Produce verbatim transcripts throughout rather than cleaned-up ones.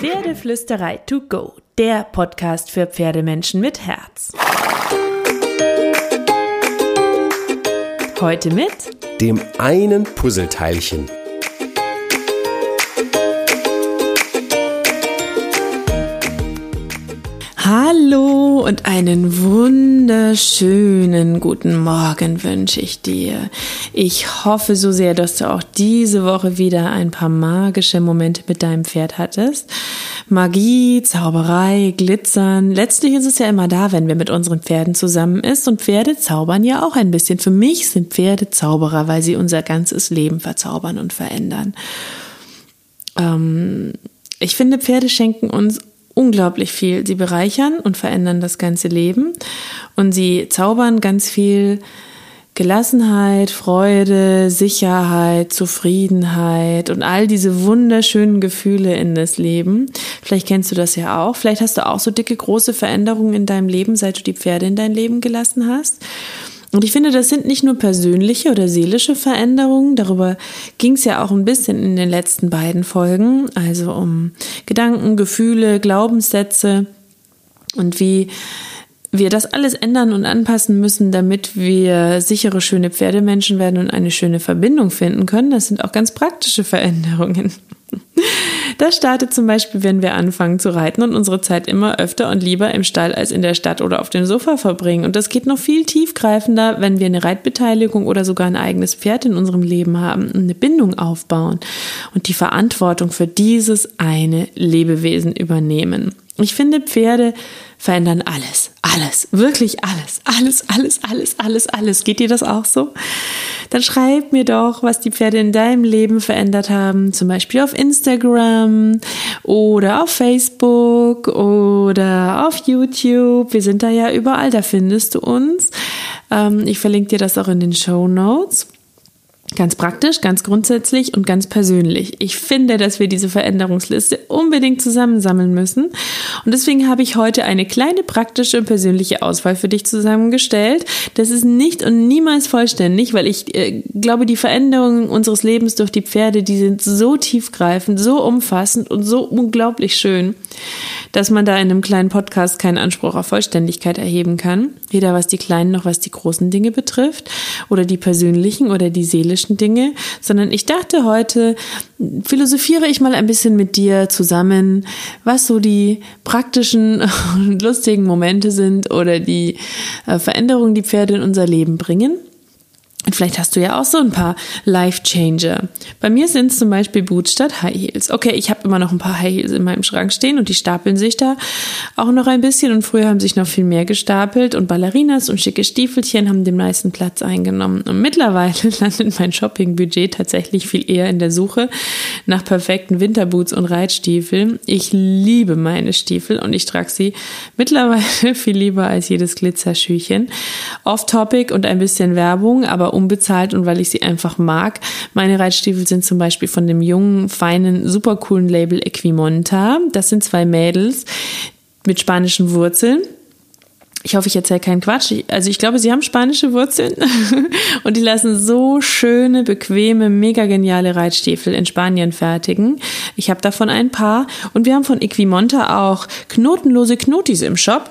Pferdeflüsterei to go, der Podcast für Pferdemenschen mit Herz. Heute mit dem einen Puzzleteilchen. Hallo und einen wunderschönen guten Morgen wünsche ich dir. Ich hoffe so sehr, dass du auch diese Woche wieder ein paar magische Momente mit deinem Pferd hattest. Magie, Zauberei, Glitzern. Letztlich ist es ja immer da, wenn wir mit unseren Pferden zusammen ist. Und Pferde zaubern ja auch ein bisschen. Für mich sind Pferde Zauberer, weil sie unser ganzes Leben verzaubern und verändern. Ähm, ich finde, Pferde schenken uns unglaublich viel. Sie bereichern und verändern das ganze Leben und sie zaubern ganz viel Gelassenheit, Freude, Sicherheit, Zufriedenheit und all diese wunderschönen Gefühle in das Leben. Vielleicht kennst du das ja auch. Vielleicht hast du auch so dicke, große Veränderungen in deinem Leben, seit du die Pferde in dein Leben gelassen hast. Und ich finde, das sind nicht nur persönliche oder seelische Veränderungen, darüber ging es ja auch ein bisschen in den letzten beiden Folgen, also um Gedanken, Gefühle, Glaubenssätze und wie wir das alles ändern und anpassen müssen, damit wir sichere, schöne Pferdemenschen werden und eine schöne Verbindung finden können. Das sind auch ganz praktische Veränderungen. Das startet zum Beispiel, wenn wir anfangen zu reiten und unsere Zeit immer öfter und lieber im Stall als in der Stadt oder auf dem Sofa verbringen. Und das geht noch viel tiefgreifender, wenn wir eine Reitbeteiligung oder sogar ein eigenes Pferd in unserem Leben haben und eine Bindung aufbauen und die Verantwortung für dieses eine Lebewesen übernehmen. Ich finde, Pferde verändern alles, alles, wirklich alles, alles, alles, alles, alles, alles. Geht dir das auch so? Dann schreib mir doch, was die Pferde in deinem Leben verändert haben, zum Beispiel auf Instagram oder auf Facebook oder auf YouTube. Wir sind da ja überall, da findest du uns. Ich verlinke dir das auch in den Shownotes. Ganz praktisch, ganz grundsätzlich und ganz persönlich. Ich finde, dass wir diese Veränderungsliste unbedingt zusammensammeln müssen. Und deswegen habe ich heute eine kleine praktische und persönliche Auswahl für dich zusammengestellt. Das ist nicht und niemals vollständig, weil ich äh, glaube, die Veränderungen unseres Lebens durch die Pferde, die sind so tiefgreifend, so umfassend und so unglaublich schön, dass man da in einem kleinen Podcast keinen Anspruch auf Vollständigkeit erheben kann. Weder was die kleinen noch was die großen Dinge betrifft oder die persönlichen oder die seelischen Dinge, sondern ich dachte, heute philosophiere ich mal ein bisschen mit dir zusammen, was so die praktischen und lustigen Momente sind oder die Veränderungen, die Pferde in unser Leben bringen. Und vielleicht hast du ja auch so ein paar Life-Changer. Bei mir sind es zum Beispiel Boots statt High Heels. Okay, ich habe immer noch ein paar High Heels in meinem Schrank stehen und die stapeln sich da auch noch ein bisschen. Und früher haben sich noch viel mehr gestapelt und Ballerinas und schicke Stiefelchen haben den meisten Platz eingenommen. Und mittlerweile landet mein Shopping-Budget tatsächlich viel eher in der Suche nach perfekten Winterboots und Reitstiefeln. Ich liebe meine Stiefel und ich trage sie mittlerweile viel lieber als jedes Glitzerschüchchen. Off-Topic und ein bisschen Werbung, aber unbezahlt und weil ich sie einfach mag. Meine Reitstiefel sind zum Beispiel von dem jungen, feinen, super coolen Label Equimonta. Das sind zwei Mädels mit spanischen Wurzeln. Ich hoffe, ich erzähle keinen Quatsch. Also ich glaube, sie haben spanische Wurzeln und die lassen so schöne, bequeme, mega geniale Reitstiefel in Spanien fertigen. Ich habe davon ein paar und wir haben von Equimonta auch knotenlose Knotis im Shop.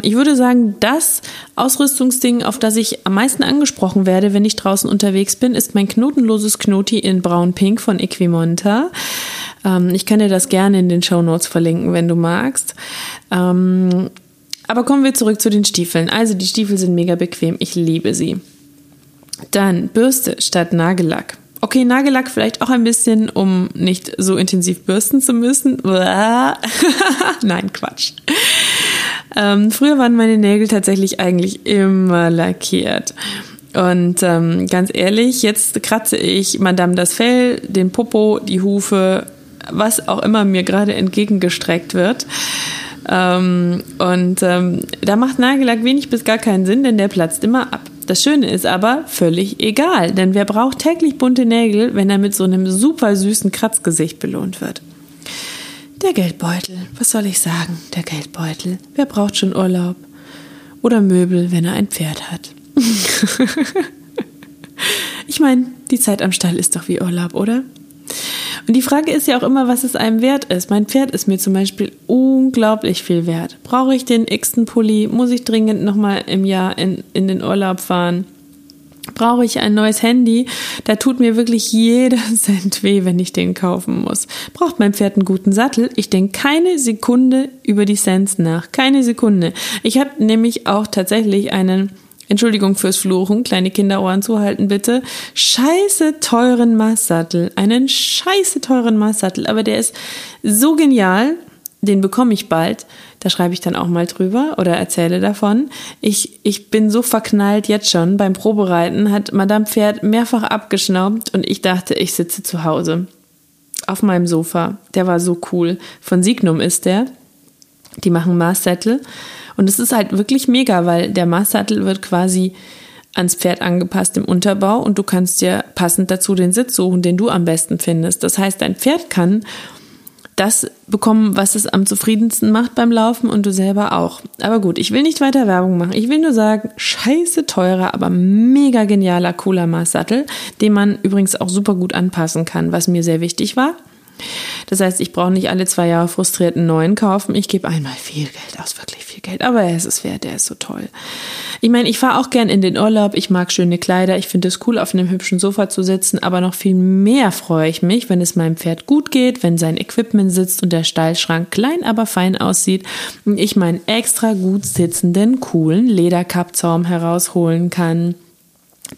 Ich würde sagen, das Ausrüstungsding, auf das ich am meisten angesprochen werde, wenn ich draußen unterwegs bin, ist mein knotenloses Knoti in Braun-Pink von Equimonta. Ich kann dir das gerne in den Shownotes verlinken, wenn du magst. Aber kommen wir zurück zu den Stiefeln. Also die Stiefel sind mega bequem, ich liebe sie. Dann Bürste statt Nagellack. Okay, Nagellack vielleicht auch ein bisschen, um nicht so intensiv bürsten zu müssen. Nein, Quatsch. Ähm, früher waren meine Nägel tatsächlich eigentlich immer lackiert. Und ähm, ganz ehrlich, jetzt kratze ich Madame das Fell, den Popo, die Hufe, was auch immer mir gerade entgegengestreckt wird. Ähm, und ähm, da macht Nagellack wenig bis gar keinen Sinn, denn der platzt immer ab. Das Schöne ist aber völlig egal, denn wer braucht täglich bunte Nägel, wenn er mit so einem super süßen Kratzgesicht belohnt wird? Der Geldbeutel, was soll ich sagen, der Geldbeutel, wer braucht schon Urlaub oder Möbel, wenn er ein Pferd hat? Ich meine, die Zeit am Stall ist doch wie Urlaub, oder? Und die Frage ist ja auch immer, was es einem wert ist. Mein Pferd ist mir zum Beispiel unglaublich viel wert. Brauche ich den x-ten Pulli? Muss ich dringend nochmal im Jahr in, in den Urlaub fahren? Brauche ich ein neues Handy? Da tut mir wirklich jeder Cent weh, wenn ich den kaufen muss. Braucht mein Pferd einen guten Sattel? Ich denke keine Sekunde über die Cents nach. Keine Sekunde. Ich habe nämlich auch tatsächlich einen, Entschuldigung fürs Fluchen, kleine Kinderohren zuhalten bitte, scheiße teuren Maßsattel. Einen scheiße teuren Maßsattel. Aber der ist so genial, den bekomme ich bald. Da schreibe ich dann auch mal drüber oder erzähle davon. Ich, ich bin so verknallt jetzt schon. Beim Probereiten hat Madame Pferd mehrfach abgeschnaubt und ich dachte, ich sitze zu Hause auf meinem Sofa. Der war so cool. Von Signum ist der. Die machen Maßsattel. Und es ist halt wirklich mega, weil der Maßsattel wird quasi ans Pferd angepasst im Unterbau und du kannst dir passend dazu den Sitz suchen, den du am besten findest. Das heißt, dein Pferd kann das bekommen, was es am zufriedensten macht beim Laufen und du selber auch. Aber gut, ich will nicht weiter Werbung machen. Ich will nur sagen, scheiße teurer, aber mega genialer, cooler Maßsattel, den man übrigens auch super gut anpassen kann, was mir sehr wichtig war. Das heißt, ich brauche nicht alle zwei Jahre frustriert einen neuen kaufen. Ich gebe einmal viel Geld aus, wirklich viel Geld. Aber er ist es wert, der ist so toll. Ich meine, ich fahre auch gern in den Urlaub. Ich mag schöne Kleider. Ich finde es cool, auf einem hübschen Sofa zu sitzen. Aber noch viel mehr freue ich mich, wenn es meinem Pferd gut geht, wenn sein Equipment sitzt und der Stallschrank klein, aber fein aussieht. Und ich meinen extra gut sitzenden, coolen Lederkappzaum herausholen kann.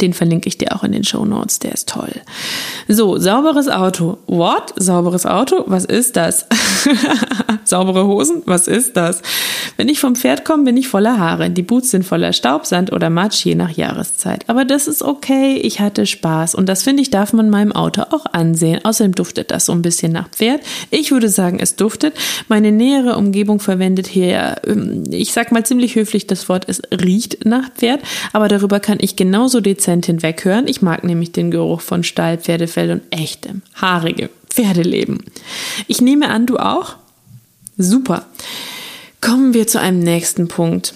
Den verlinke ich dir auch in den Shownotes, der ist toll. So, sauberes Auto. What? Sauberes Auto? Was ist das? Saubere Hosen? Was ist das? Wenn ich vom Pferd komme, bin ich voller Haare. Die Boots sind voller Staub, Sand oder Matsch, je nach Jahreszeit. Aber das ist okay, ich hatte Spaß. Und das, finde ich, darf man meinem Auto auch ansehen. Außerdem duftet das so ein bisschen nach Pferd. Ich würde sagen, es duftet. Meine nähere Umgebung verwendet hier, ich sag mal ziemlich höflich das Wort, es riecht nach Pferd. Aber darüber kann ich genauso dezent hinweghören. Ich mag nämlich den Geruch von Stall, Pferdefell und echtem, haarigem Pferdeleben. Ich nehme an, du auch? Super. Kommen wir zu einem nächsten Punkt.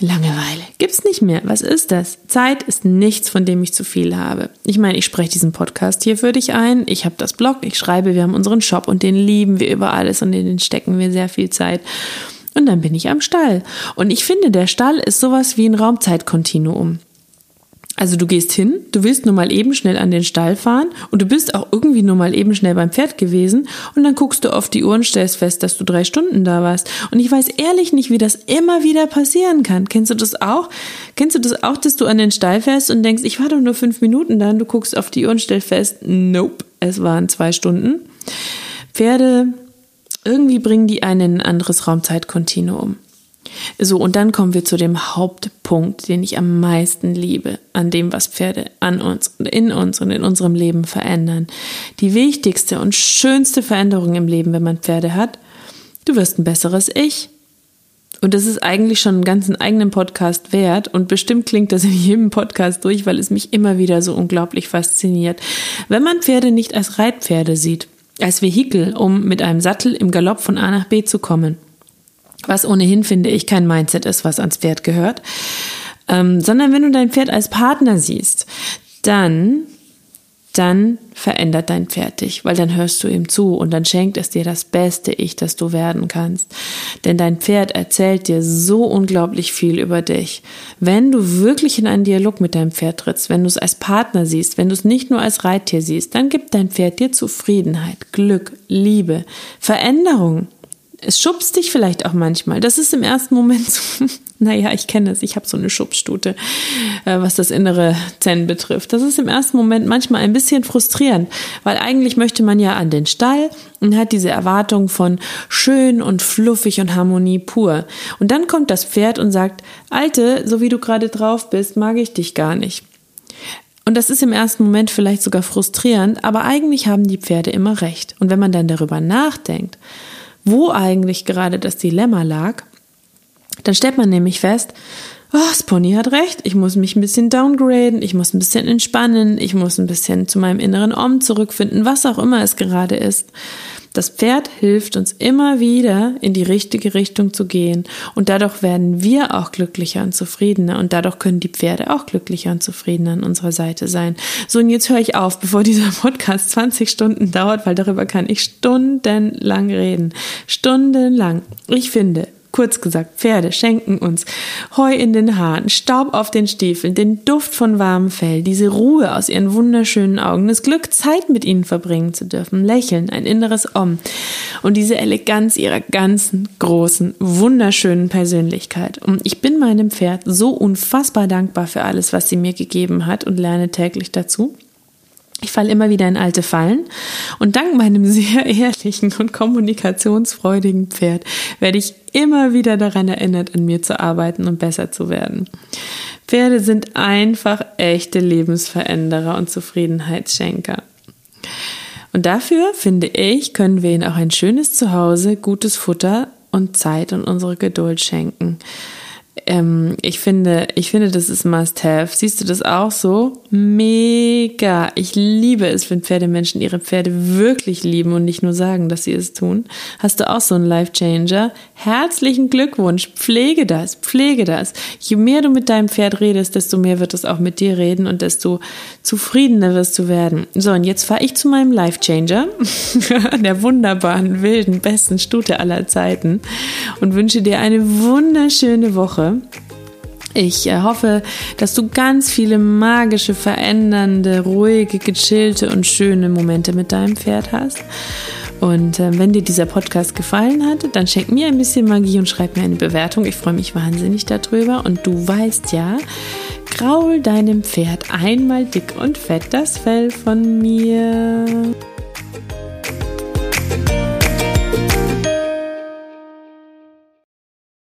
Langeweile. Gibt's nicht mehr. Was ist das? Zeit ist nichts, von dem ich zu viel habe. Ich meine, ich spreche diesen Podcast hier für dich ein. Ich habe das Blog, ich schreibe, wir haben unseren Shop und den lieben wir über alles und in den stecken wir sehr viel Zeit. Und dann bin ich am Stall. Und ich finde, der Stall ist sowas wie ein Raumzeitkontinuum. Also du gehst hin, du willst nur mal eben schnell an den Stall fahren und du bist auch irgendwie nur mal eben schnell beim Pferd gewesen und dann guckst du auf die Uhr und stellst fest, dass du drei Stunden da warst. Und ich weiß ehrlich nicht, wie das immer wieder passieren kann. Kennst du das auch? Kennst du das auch, dass du an den Stall fährst und denkst, ich war doch nur fünf Minuten da und du guckst auf die Uhr und stellst fest, nope, es waren zwei Stunden. Pferde, irgendwie bringen die einen in ein anderes Raumzeitkontinuum. So, und dann kommen wir zu dem Hauptpunkt, den ich am meisten liebe, an dem, was Pferde an uns und in uns und in unserem Leben verändern. Die wichtigste und schönste Veränderung im Leben, wenn man Pferde hat, du wirst ein besseres Ich. Und das ist eigentlich schon einen ganzen eigenen Podcast wert und bestimmt klingt das in jedem Podcast durch, weil es mich immer wieder so unglaublich fasziniert. Wenn man Pferde nicht als Reitpferde sieht, als Vehikel, um mit einem Sattel im Galopp von A nach B zu kommen, was ohnehin, finde ich, kein Mindset ist, was ans Pferd gehört, ähm, sondern wenn du dein Pferd als Partner siehst, dann, dann verändert dein Pferd dich, weil dann hörst du ihm zu und dann schenkt es dir das beste Ich, das du werden kannst. Denn dein Pferd erzählt dir so unglaublich viel über dich. Wenn du wirklich in einen Dialog mit deinem Pferd trittst, wenn du es als Partner siehst, wenn du es nicht nur als Reittier siehst, dann gibt dein Pferd dir Zufriedenheit, Glück, Liebe, Veränderung. Es schubst dich vielleicht auch manchmal. Das ist im ersten Moment so, naja, ich kenne es, ich habe so eine Schubstute, äh, was das innere Zen betrifft. Das ist im ersten Moment manchmal ein bisschen frustrierend, weil eigentlich möchte man ja an den Stall und hat diese Erwartung von schön und fluffig und Harmonie pur. Und dann kommt das Pferd und sagt, Alte, so wie du gerade drauf bist, mag ich dich gar nicht. Und das ist im ersten Moment vielleicht sogar frustrierend, aber eigentlich haben die Pferde immer recht. Und wenn man dann darüber nachdenkt, wo eigentlich gerade das Dilemma lag, dann stellt man nämlich fest, oh, das Pony hat recht, ich muss mich ein bisschen downgraden, ich muss ein bisschen entspannen, ich muss ein bisschen zu meinem inneren Om zurückfinden, was auch immer es gerade ist. Das Pferd hilft uns immer wieder, in die richtige Richtung zu gehen. Und dadurch werden wir auch glücklicher und zufriedener. Und dadurch können die Pferde auch glücklicher und zufriedener an unserer Seite sein. So, und jetzt höre ich auf, bevor dieser Podcast zwanzig Stunden dauert, weil darüber kann ich stundenlang reden. Stundenlang. Ich finde, kurz gesagt, Pferde schenken uns Heu in den Haaren, Staub auf den Stiefeln, den Duft von warmem Fell, diese Ruhe aus ihren wunderschönen Augen, das Glück, Zeit mit ihnen verbringen zu dürfen, Lächeln, ein inneres Om und diese Eleganz ihrer ganzen, großen, wunderschönen Persönlichkeit. Und ich bin meinem Pferd so unfassbar dankbar für alles, was sie mir gegeben hat und lerne täglich dazu. Ich falle immer wieder in alte Fallen und dank meinem sehr ehrlichen und kommunikationsfreudigen Pferd werde ich immer wieder daran erinnert, an mir zu arbeiten und besser zu werden. Pferde sind einfach echte Lebensveränderer und Zufriedenheitsschenker. Und dafür, finde ich, können wir ihnen auch ein schönes Zuhause, gutes Futter und Zeit und unsere Geduld schenken. Ähm, ich finde, ich finde, das ist Must-Have. Siehst du das auch so? Mega. Ich liebe es, wenn Pferdemenschen ihre Pferde wirklich lieben und nicht nur sagen, dass sie es tun. Hast du auch so einen Life-Changer? Herzlichen Glückwunsch. Pflege das, pflege das. Je mehr du mit deinem Pferd redest, desto mehr wird es auch mit dir reden und desto zufriedener wirst du werden. So, und jetzt fahre ich zu meinem Life-Changer, der wunderbaren, wilden, besten Stute aller Zeiten und wünsche dir eine wunderschöne Woche. Ich hoffe, dass du ganz viele magische, verändernde, ruhige, gechillte und schöne Momente mit deinem Pferd hast. Und äh, wenn dir dieser Podcast gefallen hat, dann schenk mir ein bisschen Magie und schreib mir eine Bewertung. Ich freue mich wahnsinnig darüber. Und du weißt ja, kraul deinem Pferd einmal dick und fett das Fell von mir.